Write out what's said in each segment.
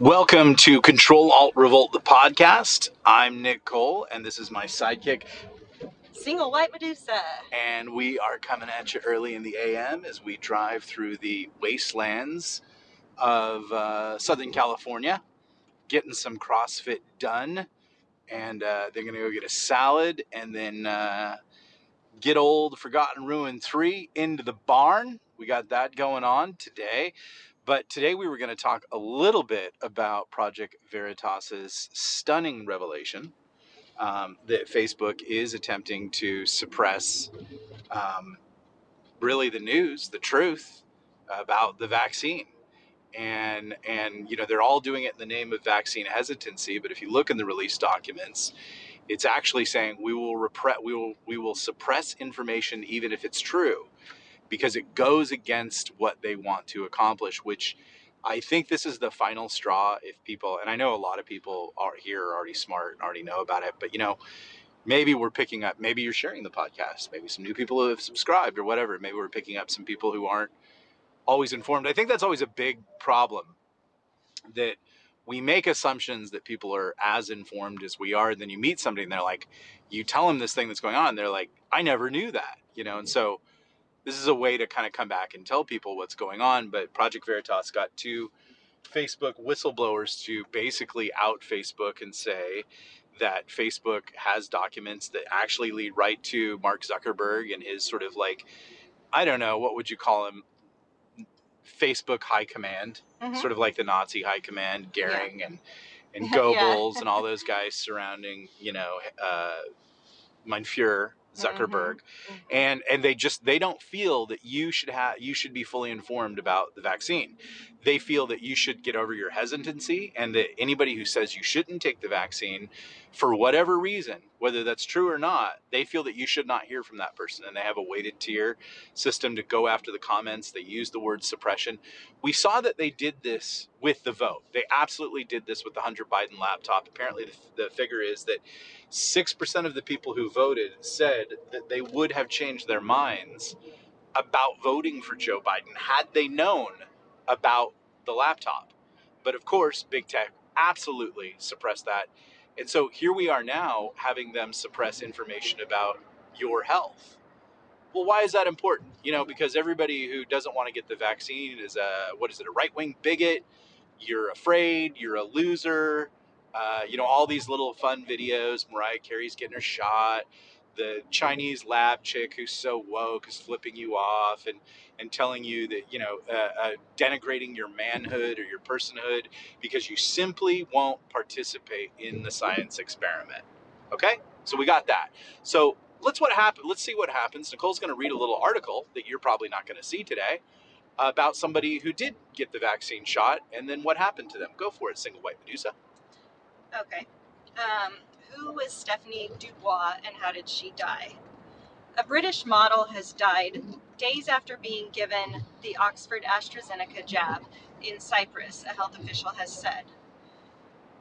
Welcome to Control Alt Revolt, the podcast. I'm Nick Cole, and this is my sidekick, Single White Medusa. And we are coming at you early in the AM as we drive through the wastelands of Southern California, getting some CrossFit done, and they're going to go get a salad, and then get old Forgotten Ruin 3 into the barn. We got that going on today. But today we were going to talk a little bit about Project Veritas' stunning revelation that Facebook is attempting to suppress really the news, the truth about the vaccine. And you know, they're all doing it in the name of vaccine hesitancy. But if you look in the release documents, it's actually saying we will suppress information even if it's true, because it goes against what they want to accomplish, which I think this is the final straw. If people, and I know a lot of people are here are already smart and already know about it, but you know, maybe we're picking up, maybe you're sharing the podcast, maybe some new people who have subscribed or whatever, maybe we're picking up some people who aren't always informed. I think that's always a big problem, that we make assumptions that people are as informed as we are. And then you meet somebody and they're like, you tell them this thing that's going on, and they're like, I never knew that, you know? And so this is a way to kind of come back and tell people what's going on. But Project Veritas got two Facebook whistleblowers to basically out Facebook and say that Facebook has documents that actually lead right to Mark Zuckerberg and his sort of like, I don't know, what would you call him? Facebook high command, sort of like the Nazi high command, Goering and Goebbels and all those guys surrounding, you know, mein Fuhrer. Zuckerberg. And they don't feel that you should be fully informed about the vaccine. They feel that you should get over your hesitancy, and that anybody who says you shouldn't take the vaccine for whatever reason, whether that's true or not, they feel that you should not hear from that person. And they have a weighted tier system to go after the comments. They use the word suppression. We saw that they did this with the vote. They absolutely did this with the Hunter Biden laptop. Apparently the figure is that 6% of the people who voted said that they would have changed their minds about voting for Joe Biden had they known about the laptop. But of course, big tech absolutely suppressed that. And so here we are now having them suppress information about your health. Well, why is that important? You know, because everybody who doesn't want to get the vaccine is a right-wing bigot. You're afraid, you're a loser. You know, all these little fun videos, Mariah Carey's getting her shot, the Chinese lab chick who's so woke is flipping you off and telling you that, you know, denigrating your manhood or your personhood because you simply won't participate in the science experiment. Okay, so we got that. So let's see what happens. Nicole's going to read a little article that you're probably not going to see today about somebody who did get the vaccine shot and then what happened to them. Go for it, Single White Medusa. Okay. Who was Stephanie Dubois and how did she die? A British model has died days after being given the Oxford AstraZeneca jab in Cyprus, a health official has said.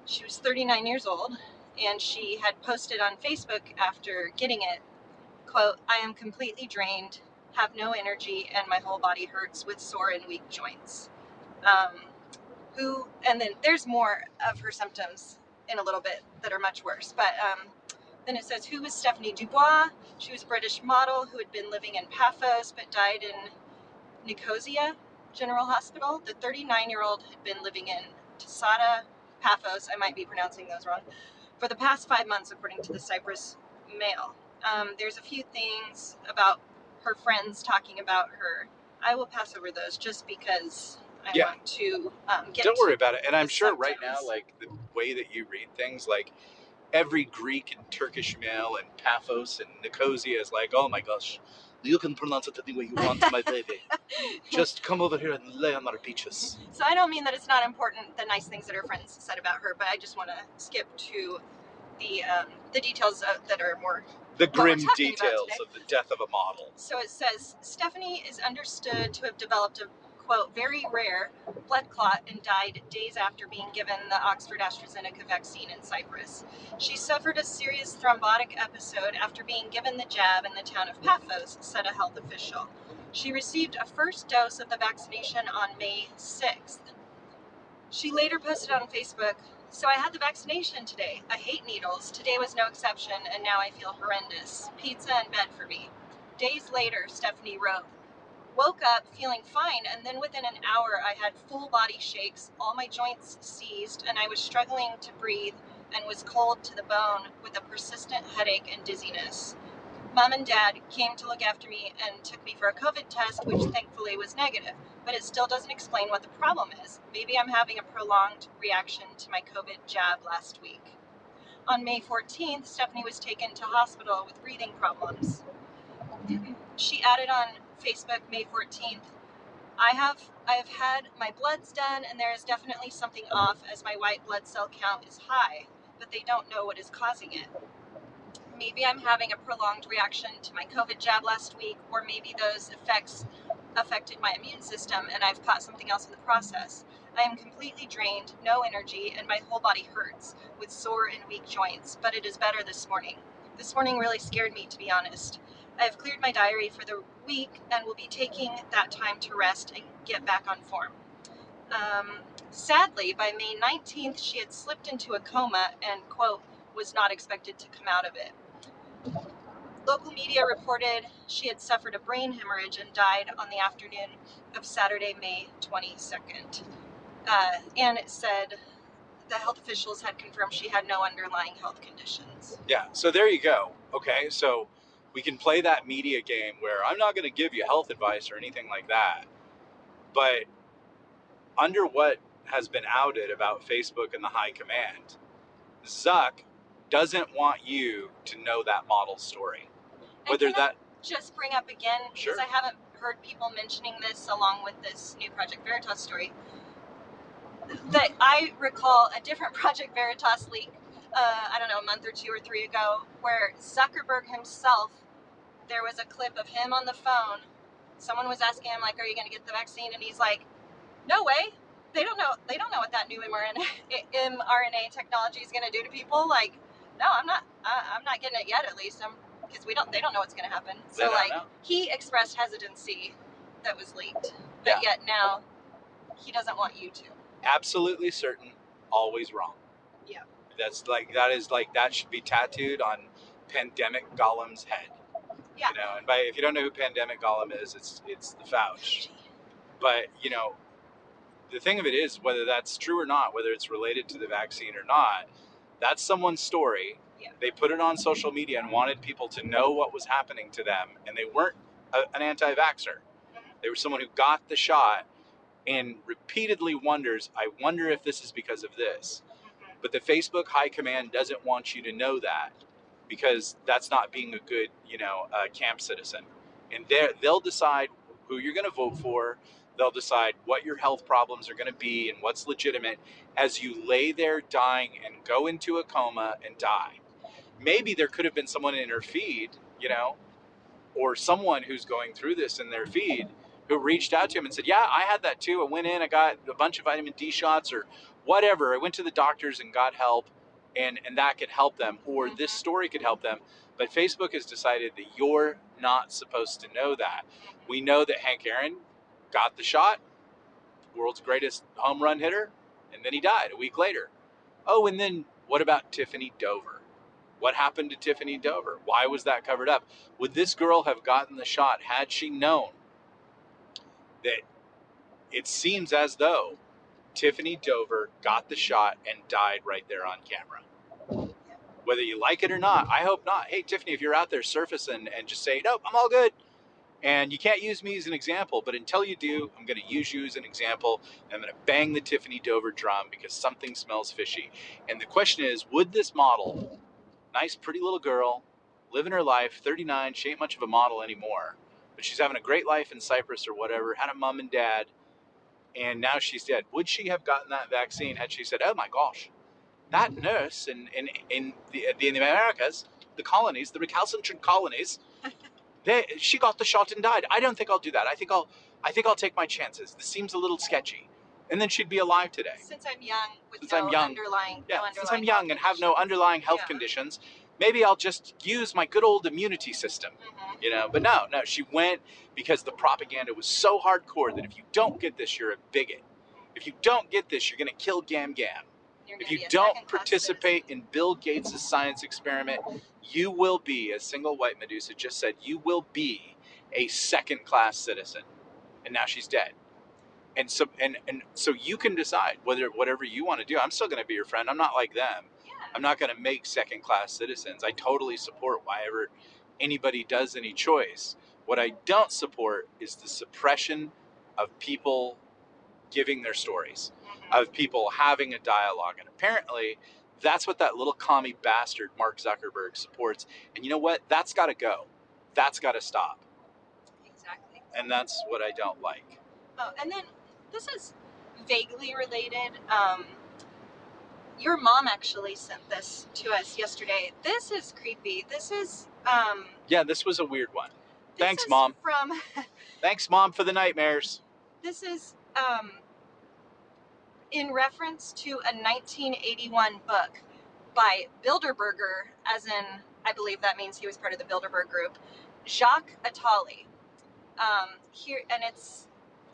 She was 39 years old, and she had posted on Facebook after getting it, quote, "I am completely drained, have no energy, and my whole body hurts with sore and weak joints." And then there's more of her symptoms in a little bit that are much worse. But then it says, who was Stephanie Dubois? She was a British model who had been living in Paphos but died in Nicosia General Hospital. The 39-year-old had been living in Tisada, Paphos, I might be pronouncing those wrong, for the past 5 months, according to the Cyprus Mail. There's a few things about her friends talking about her. I will pass over those just because I want to get. Don't worry about it. And I'm sure symptoms. Right now, like the way that you read things, like every Greek and Turkish male and Paphos and Nicosia is like, oh my gosh, you can pronounce it any way you want, my baby. Just come over here and lay on our beaches. So I don't mean that it's not important, the nice things that her friends said about her, but I just want to skip to the details that are more. The grim details of the death of a model. So it says, Stephanie is understood to have developed a quote, very rare blood clot and died days after being given the Oxford AstraZeneca vaccine in Cyprus. She suffered a serious thrombotic episode after being given the jab in the town of Paphos, said a health official. She received a first dose of the vaccination on May 6th. She later posted on Facebook, "So I had the vaccination today. I hate needles. Today was no exception, and now I feel horrendous. Pizza and bed for me." Days later, Stephanie wrote, "Woke up feeling fine, and then within an hour I had full body shakes, all my joints seized, and I was struggling to breathe and was cold to the bone with a persistent headache and dizziness. Mom and Dad came to look after me and took me for a COVID test, which thankfully was negative, but it still doesn't explain what the problem is. Maybe I'm having a prolonged reaction to my COVID jab last week." On May 14th, Stephanie was taken to hospital with breathing problems. She added on Facebook, May 14th, I have had my bloods done, and there is definitely something off as my white blood cell count is high, but they don't know what is causing it. Maybe I'm having a prolonged reaction to my COVID jab last week, or maybe those effects affected my immune system and I've caught something else in the process. I am completely drained, no energy, and my whole body hurts with sore and weak joints, but it is better this morning. This morning really scared me, to be honest. I have cleared my diary for the week and will be taking that time to rest and get back on form. Sadly, by May 19th, she had slipped into a coma and, quote, was not expected to come out of it. Local media reported she had suffered a brain hemorrhage and died on the afternoon of Saturday, May 22nd. And it said the health officials had confirmed she had no underlying health conditions. Yeah, so there you go. Okay, so we can play that media game where I'm not going to give you health advice or anything like that, but under what has been outed about Facebook and the high command, Zuck doesn't want you to know that model story. Whether and can that I just bring up again, sure, because I haven't heard people mentioning this along with this new Project Veritas story, that I recall a different Project Veritas leak, I don't know, a month or two or three ago, where Zuckerberg himself, there was a clip of him on the phone. Someone was asking him, like, "Are you going to get the vaccine?" And he's like, "No way. They don't know what that new mRNA technology is going to do to people. Like, no, I'm not getting it yet, at least, because they don't know what's going to happen." So like, he expressed hesitancy that was leaked, but yet now he doesn't want you to. Absolutely certain, always wrong. Yeah. That should be tattooed on Pandemic Golem's head. Yeah. You know, and if you don't know who Pandemic Golem is, it's the Fauci. But, you know, the thing of it is, whether that's true or not, whether it's related to the vaccine or not, that's someone's story. Yeah. They put it on social media and wanted people to know what was happening to them. And they weren't an anti-vaxxer. Mm-hmm. They were someone who got the shot and repeatedly wonders, I wonder if this is because of this. Mm-hmm. But the Facebook high command doesn't want you to know that, because that's not being a good, camp citizen. And they'll decide who you're going to vote for. They'll decide what your health problems are going to be and what's legitimate as you lay there dying and go into a coma and die. Maybe there could have been someone in her feed, or someone who's going through this in their feed who reached out to him and said, "Yeah, I had that too. I went in, I got a bunch of vitamin D shots or whatever. I went to the doctors and got help," and that could help them, or this story could help them. But Facebook has decided that you're not supposed to know that. We know that Hank Aaron got the shot, world's greatest home run hitter, and then he died a week later. Oh, and then what about Tiffany Dover? What happened to Tiffany Dover? Why was that covered up? Would this girl have gotten the shot had she known that it seems as though Tiffany Dover got the shot and died right there on camera? Whether you like it or not, I hope not. Hey, Tiffany, if you're out there surfacing and just say, "Nope, I'm all good," and you can't use me as an example, but until you do, I'm going to use you as an example, and I'm going to bang the Tiffany Dover drum because something smells fishy. And the question is, would this model, nice, pretty little girl, living her life, 39, she ain't much of a model anymore, but she's having a great life in Cyprus or whatever, had a mom and dad, and now she's dead. Would she have gotten that vaccine had she said, "Oh my gosh, that nurse in the Americas, the colonies, the recalcitrant colonies, she got the shot and died. I don't think I'll do that. I think I'll take my chances. This seems a little sketchy." And then she'd be alive today. Since I'm young, and have no underlying health conditions, maybe I'll just use my good old immunity system. Mm-hmm. But no, she went because the propaganda was so hardcore that if you don't get this, you're a bigot. If you don't get this, you're going to kill Gam Gam. If you don't participate in Bill Gates' science experiment, you will be, as Single White Medusa just said, you will be a second-class citizen. And now she's dead. And so you can decide whatever you want to do. I'm still going to be your friend. I'm not like them. Yeah. I'm not going to make second-class citizens. I totally support whatever anybody does any choice. What I don't support is the suppression of people giving their stories, of people having a dialogue. And apparently that's what that little commie bastard Mark Zuckerberg supports. And you know what? That's got to go. That's got to stop. Exactly. And that's what I don't like. Oh, and then this is vaguely related. Your mom actually sent this to us yesterday. This is creepy. This is... yeah, this was a weird one. Thanks, Mom. Thanks, Mom, for the nightmares. This is... in reference to a 1981 book by Bilderberger, as in, I believe that means he was part of the Bilderberg group, Jacques Attali.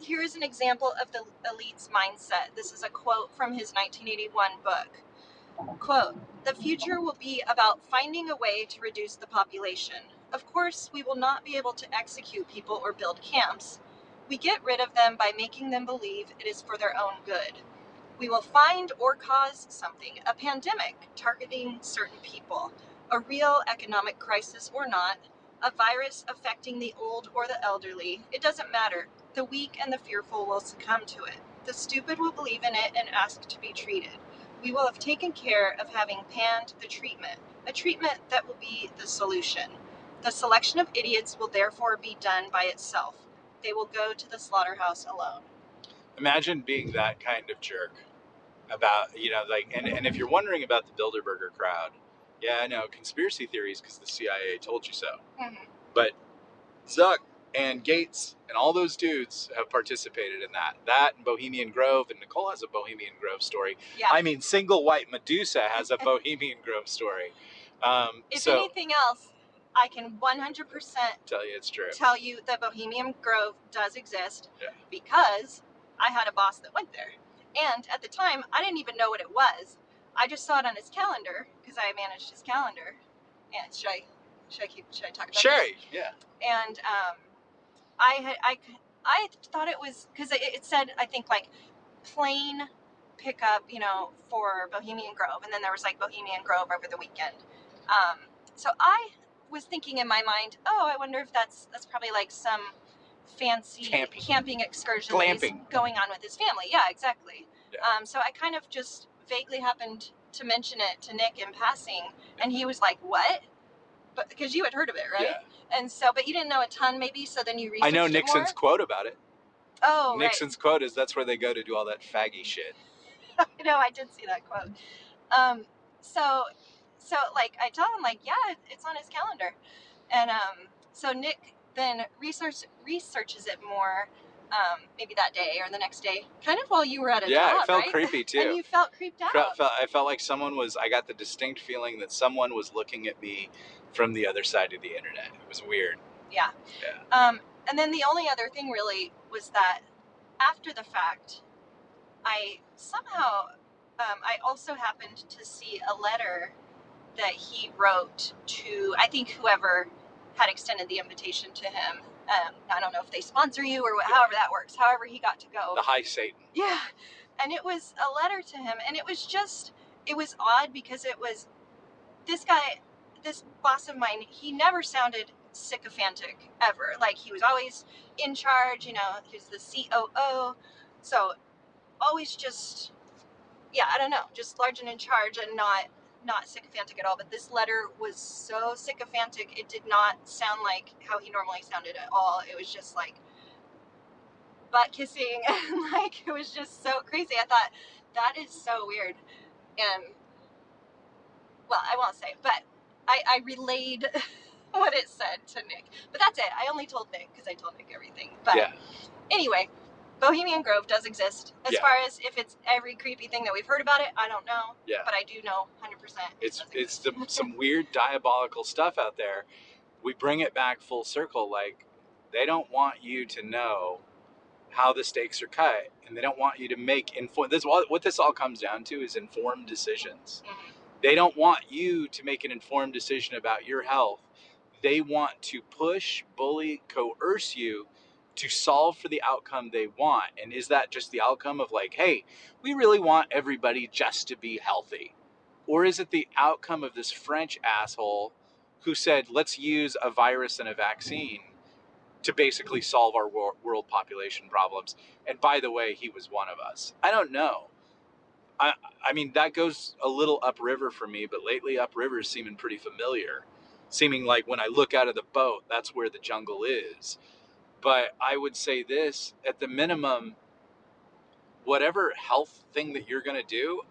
Here's an example of the elite's mindset. This is a quote from his 1981 book. Quote, "The future will be about finding a way to reduce the population. Of course, we will not be able to execute people or build camps. We get rid of them by making them believe it is for their own good. We will find or cause something, a pandemic targeting certain people, a real economic crisis or not, a virus affecting the old or the elderly. It doesn't matter. The weak and the fearful will succumb to it. The stupid will believe in it and ask to be treated. We will have taken care of having panned the treatment, a treatment that will be the solution. The selection of idiots will therefore be done by itself. They will go to the slaughterhouse alone." Imagine being that kind of jerk about, you know, like, and if you're wondering about the Bilderberger crowd, yeah, I know, conspiracy theories because the CIA told you so. Mm-hmm. But Zuck and Gates and all those dudes have participated in that. That and Bohemian Grove, and Nicole has a Bohemian Grove story. Yeah. I mean, Single White Medusa has a Bohemian Grove story. Anything else, I can 100% tell you it's true. Tell you that Bohemian Grove does exist, yeah, because I had a boss that went there. And at the time, I didn't even know what it was. I just saw it on his calendar because I managed his calendar. And should I talk about it? Sure. Yeah. And I thought it was because it said, I think, like, plane pickup, you know, for Bohemian Grove, and then there was like Bohemian Grove over the weekend. So I was thinking in my mind, oh, I wonder if that's probably like some fancy camping excursion going on with his family. Yeah, exactly. Yeah. So I kind of just vaguely happened to mention it to Nick in passing, and he was like, what? But because you had heard of it, right? Yeah. And so, but you didn't know a ton maybe, so then you researched it more. I know Nixon's quote about it. Oh, Nixon's right. Quote is, that's where they go to do all that faggy shit. I know, I did see that quote. So like I tell him, like, yeah, it's on his calendar. And so Nick then researches it more, maybe that day or the next day, kind of while you were at a job, it felt right? Creepy too. And you felt creeped out. I felt like someone was, I got the distinct feeling that someone was looking at me from the other side of the internet. It was weird. Yeah. Yeah. And then the only other thing really was that after the fact, I somehow, I also happened to see a letter that he wrote to, I think, whoever had extended the invitation to him. I don't know if they sponsor you or however that works, however he got to go. The high Satan. Yeah. And it was a letter to him. And it was odd because it was this guy, this boss of mine, he never sounded sycophantic ever. Like, he was always in charge, you know, he was the COO. So always just, yeah, I don't know, just large and in charge and not sycophantic at all, but this letter was so sycophantic. It did not sound like how he normally sounded at all. It was just like butt kissing, and like, it was just so crazy. I thought, that is so weird. And well, I won't say, but I relayed what it said to Nick, but that's it. I only told Nick because I told Nick everything, but yeah. Anyway, Bohemian Grove does exist. As far as if it's every creepy thing that we've heard about it, I don't know. Yeah. But I do know 100%. It's some weird diabolical stuff out there. We bring it back full circle. Like, they don't want you to know how the stakes are cut, and they don't want you to make informed. This what this all comes down to is informed decisions. Mm-hmm. They don't want you to make an informed decision about your health. They want to push, bully, coerce you to solve for the outcome they want. And is that just the outcome of like, hey, we really want everybody just to be healthy? Or is it the outcome of this French asshole who said, let's use a virus and a vaccine to basically solve our world population problems? And by the way, he was one of us. I don't know. I mean, that goes a little upriver for me, but lately upriver is seeming pretty familiar. Seeming like when I look out of the boat, that's where the jungle is. But I would say this, at the minimum, whatever health thing that you're going to do,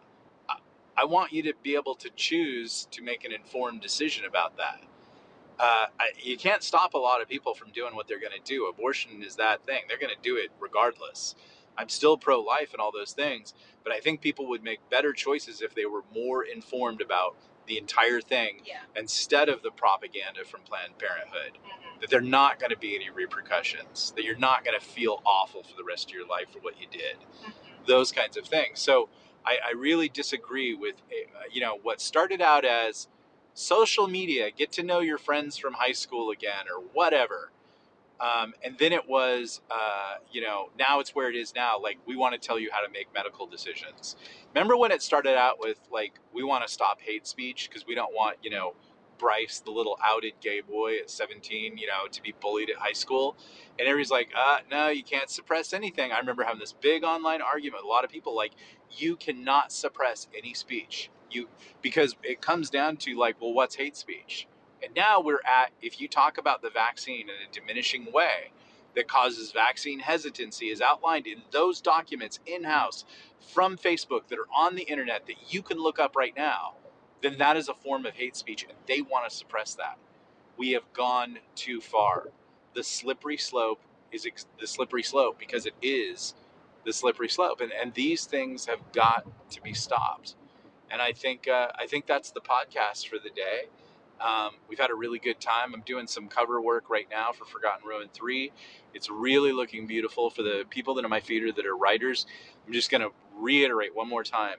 I want you to be able to choose to make an informed decision about that. You can't stop a lot of people from doing what they're going to do. Abortion is that thing. They're going to do it regardless. I'm still pro-life and all those things, but I think people would make better choices if they were more informed about the entire thing, yeah, instead of the propaganda from Planned Parenthood, mm-hmm, that there are not going to be any repercussions, that you're not going to feel awful for the rest of your life for what you did, mm-hmm, those kinds of things. So I really disagree with, what started out as social media, get to know your friends from high school again or whatever. And then it was, now it's where it is now. Like, we want to tell you how to make medical decisions. Remember when it started out with, like, we want to stop hate speech because we don't want, Bryce, the little outed gay boy at 17, to be bullied at high school. And everybody's like, no, you can't suppress anything. I remember having this big online argument. A lot of people like, you cannot suppress any speech. Because it comes down to like, well, what's hate speech? And now we're at, if you talk about the vaccine in a diminishing way that causes vaccine hesitancy, as outlined in those documents in-house from Facebook that are on the internet that you can look up right now, then that is a form of hate speech, and they want to suppress that. We have gone too far. The slippery slope is the slippery slope because it is the slippery slope, and these things have got to be stopped. And I think that's the podcast for the day. We've had a really good time. I'm doing some cover work right now for Forgotten Ruin 3. It's really looking beautiful. For the people that are my feeder that are writers, I'm just going to reiterate one more time.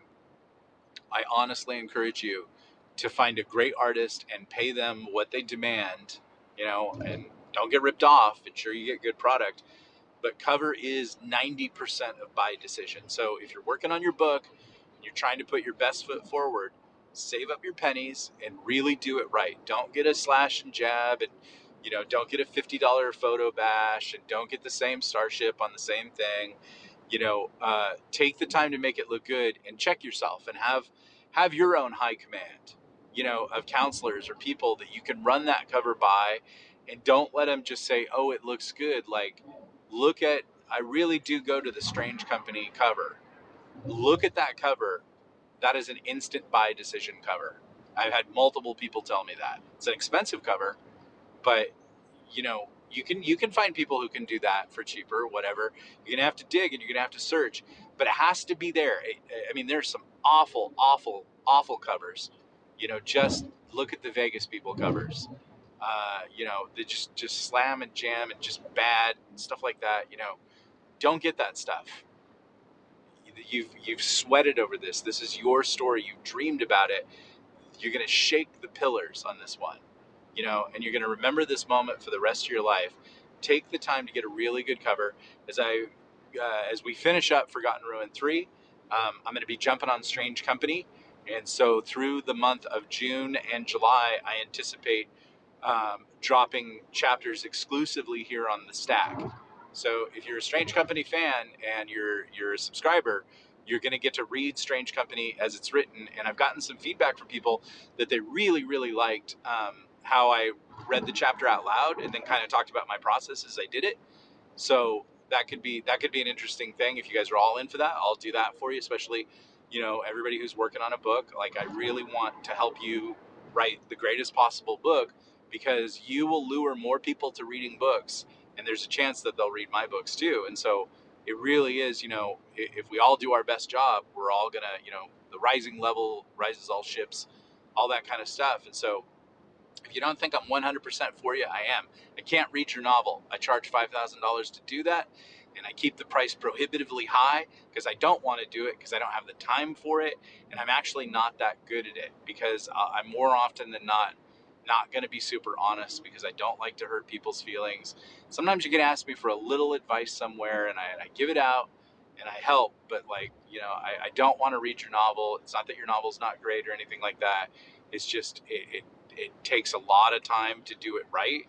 I honestly encourage you to find a great artist and pay them what they demand, and don't get ripped off. Ensure you get good product. But cover is 90% of buy decision. So if you're working on your book and you're trying to put your best foot forward, save up your pennies and really do it right. Don't get a slash and jab, and don't get a $50 photo bash, and don't get the same starship on the same thing. Take the time to make it look good, and check yourself, and have your own high command, of counselors or people that you can run that cover by, and don't let them just say, oh, it looks good. Like, I really do go to the Strange Company cover. Look at that cover. That is an instant buy decision cover. I've had multiple people tell me that. It's an expensive cover, but you can find people who can do that for cheaper, whatever. You're going to have to dig and you're going to have to search, but it has to be there. I mean, there's some awful, awful, awful covers. Just look at the Vegas people covers. They just slam and jam and just bad and stuff like that. Don't get that stuff. You've sweated over this. This is your story. You've dreamed about it. You're going to shake the pillars on this one, and you're going to remember this moment for the rest of your life. Take the time to get a really good cover. As we finish up Forgotten Ruin 3, I'm going to be jumping on Strange Company. And so through the month of June and July, I anticipate dropping chapters exclusively here on the stack. So if you're a Strange Company fan and you're a subscriber, you're going to get to read Strange Company as it's written. And I've gotten some feedback from people that they really, really liked how I read the chapter out loud and then kind of talked about my process as I did it. So that could be an interesting thing. If you guys are all in for that, I'll do that for you, especially, everybody who's working on a book. Like, I really want to help you write the greatest possible book, because you will lure more people to reading books. And there's a chance that they'll read my books too. And so it really is, if we all do our best job, we're all going to, the rising level rises all ships, all that kind of stuff. And so if you don't think I'm 100% for you, I am. I can't read your novel. I charge $5,000 to do that. and I keep the price prohibitively high because I don't want to do it because I don't have the time for it. And I'm actually not that good at it because I'm more often than not going to be super honest because I don't like to hurt people's feelings. Sometimes you can ask me for a little advice somewhere and I give it out and I help, but like, you know, I don't want to read your novel. It's not that your novel's not great or anything like that. It's just, it takes a lot of time to do it right.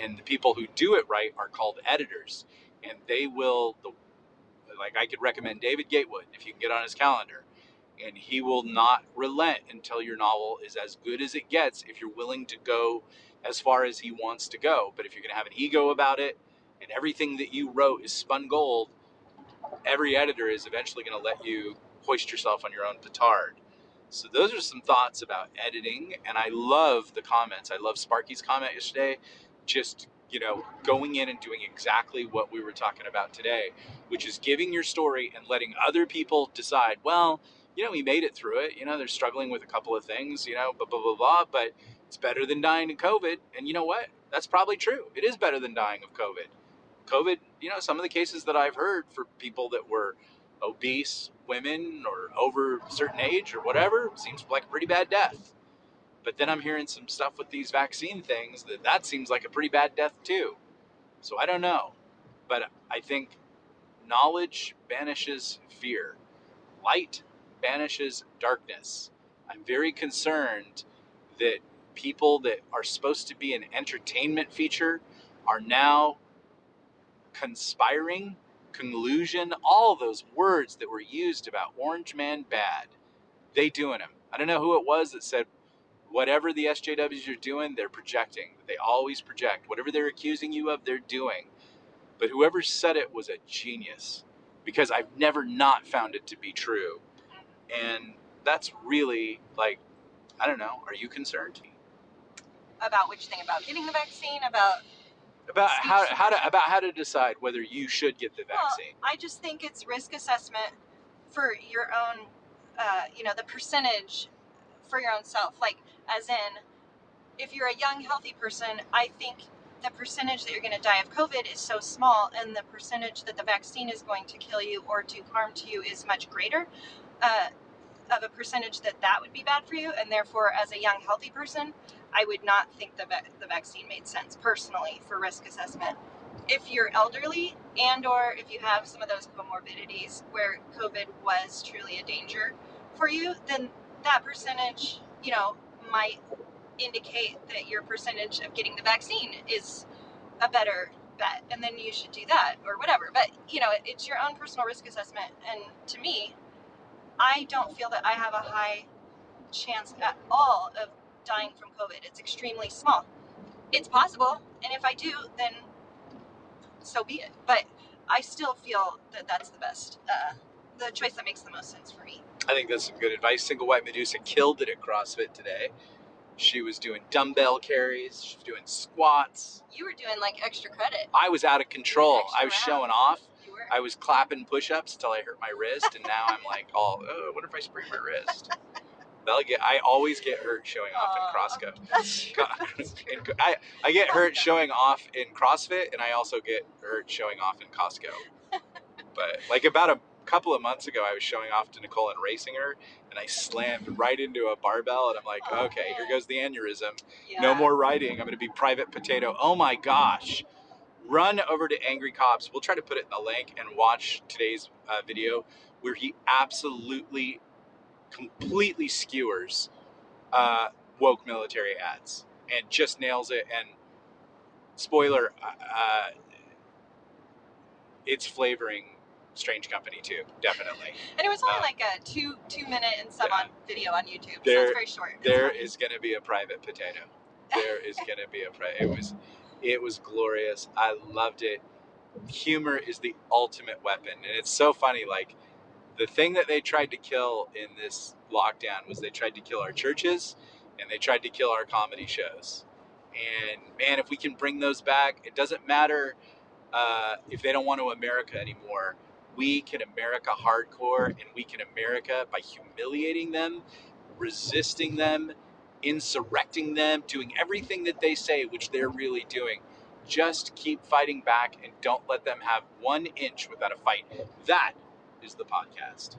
And the people who do it right are called editors, and they will, like I could recommend David Gatewood if you can get on his calendar, and he will not relent until your novel is as good as it gets if you're willing to go as far as he wants to go. But if you're going to have an ego about it and everything that you wrote is spun gold, every editor is eventually going to let you hoist yourself on your own petard. So those are some thoughts about editing, and I love the comments. I love Sparky's comment yesterday. Just, you know, going in and doing exactly what we were talking about today, which is giving your story and letting other people decide, well, you know, he made it through it. You know, they're struggling with a couple of things, you know, blah, blah, blah, blah, but it's better than dying of COVID. And you know what? That's probably true. It is better than dying of COVID. COVID, you know, some of the cases that I've heard for people that were obese women or over a certain age or whatever, seems like a pretty bad death. But then I'm hearing some stuff with these vaccine things that seems like a pretty bad death too. So I don't know, but I think knowledge banishes fear. Light banishes darkness. I'm very concerned that people that are supposed to be an entertainment feature are now conspiring, collusion, all those words that were used about Orange Man bad. They doing them. I don't know who it was that said, whatever the SJWs are doing, they're projecting. They always project. Whatever they're accusing you of, they're doing. But whoever said it was a genius, because I've never not found it to be true. And that's really, like, I don't know, are you concerned? About which thing? About getting the vaccine? About how to decide whether you should get the vaccine? Well, I just think it's risk assessment for your own, you know, the percentage for your own self. Like, as in, if you're a young, healthy person, I think the percentage that you're going to die of COVID is so small, and the percentage that the vaccine is going to kill you or do harm to you is much greater of a percentage that would be bad for you. And therefore, as a young, healthy person, I would not think the vaccine made sense personally for risk assessment. If you're elderly and or if you have some of those comorbidities where COVID was truly a danger for you, then that percentage, you know, might indicate that your percentage of getting the vaccine is a better bet, and then you should do that or whatever. But, you know, it's your own personal risk assessment. And to me, I don't feel that I have a high chance at all of dying from COVID. It's extremely small. It's possible. And if I do, then so be it. But I still feel that that's the best, the choice that makes the most sense for me. I think that's some good advice. Single White Medusa killed it at CrossFit today. She was doing dumbbell carries. She was doing squats. You were doing like extra credit. I was out of control. I was showing off. I was clapping push-ups till I hurt my wrist. And now I'm like, oh, what if I sprain my wrist? I always get hurt showing off in CrossFit. That's true. I get hurt showing off in CrossFit, and I also get hurt showing off in Costco. But like about a couple of months ago, I was showing off to Nicole and racing her, and I slammed right into a barbell, and I'm like, okay, man. Here goes the aneurysm. Yeah. No more riding. I'm going to be private potato. Oh my gosh. Run over to Angry Cops. We'll try to put it in the link and watch today's video where he absolutely, completely skewers woke military ads and just nails it. And spoiler, it's flavoring Strange Company too, definitely. And it was only like a two minute and some odd video on YouTube. So it's very short. There is going to be a private potato. There is going to be a private. It was glorious. I loved it. Humor is the ultimate weapon, and it's so funny. Like the thing that they tried to kill in this lockdown was they tried to kill our churches, and they tried to kill our comedy shows. And man, if we can bring those back, it doesn't matter if they don't want to America anymore. We can America hardcore, and we can America by humiliating them, resisting them, insurrecting them, doing everything that they say, which they're really doing. Just keep fighting back and don't let them have 1 inch without a fight. That is the podcast.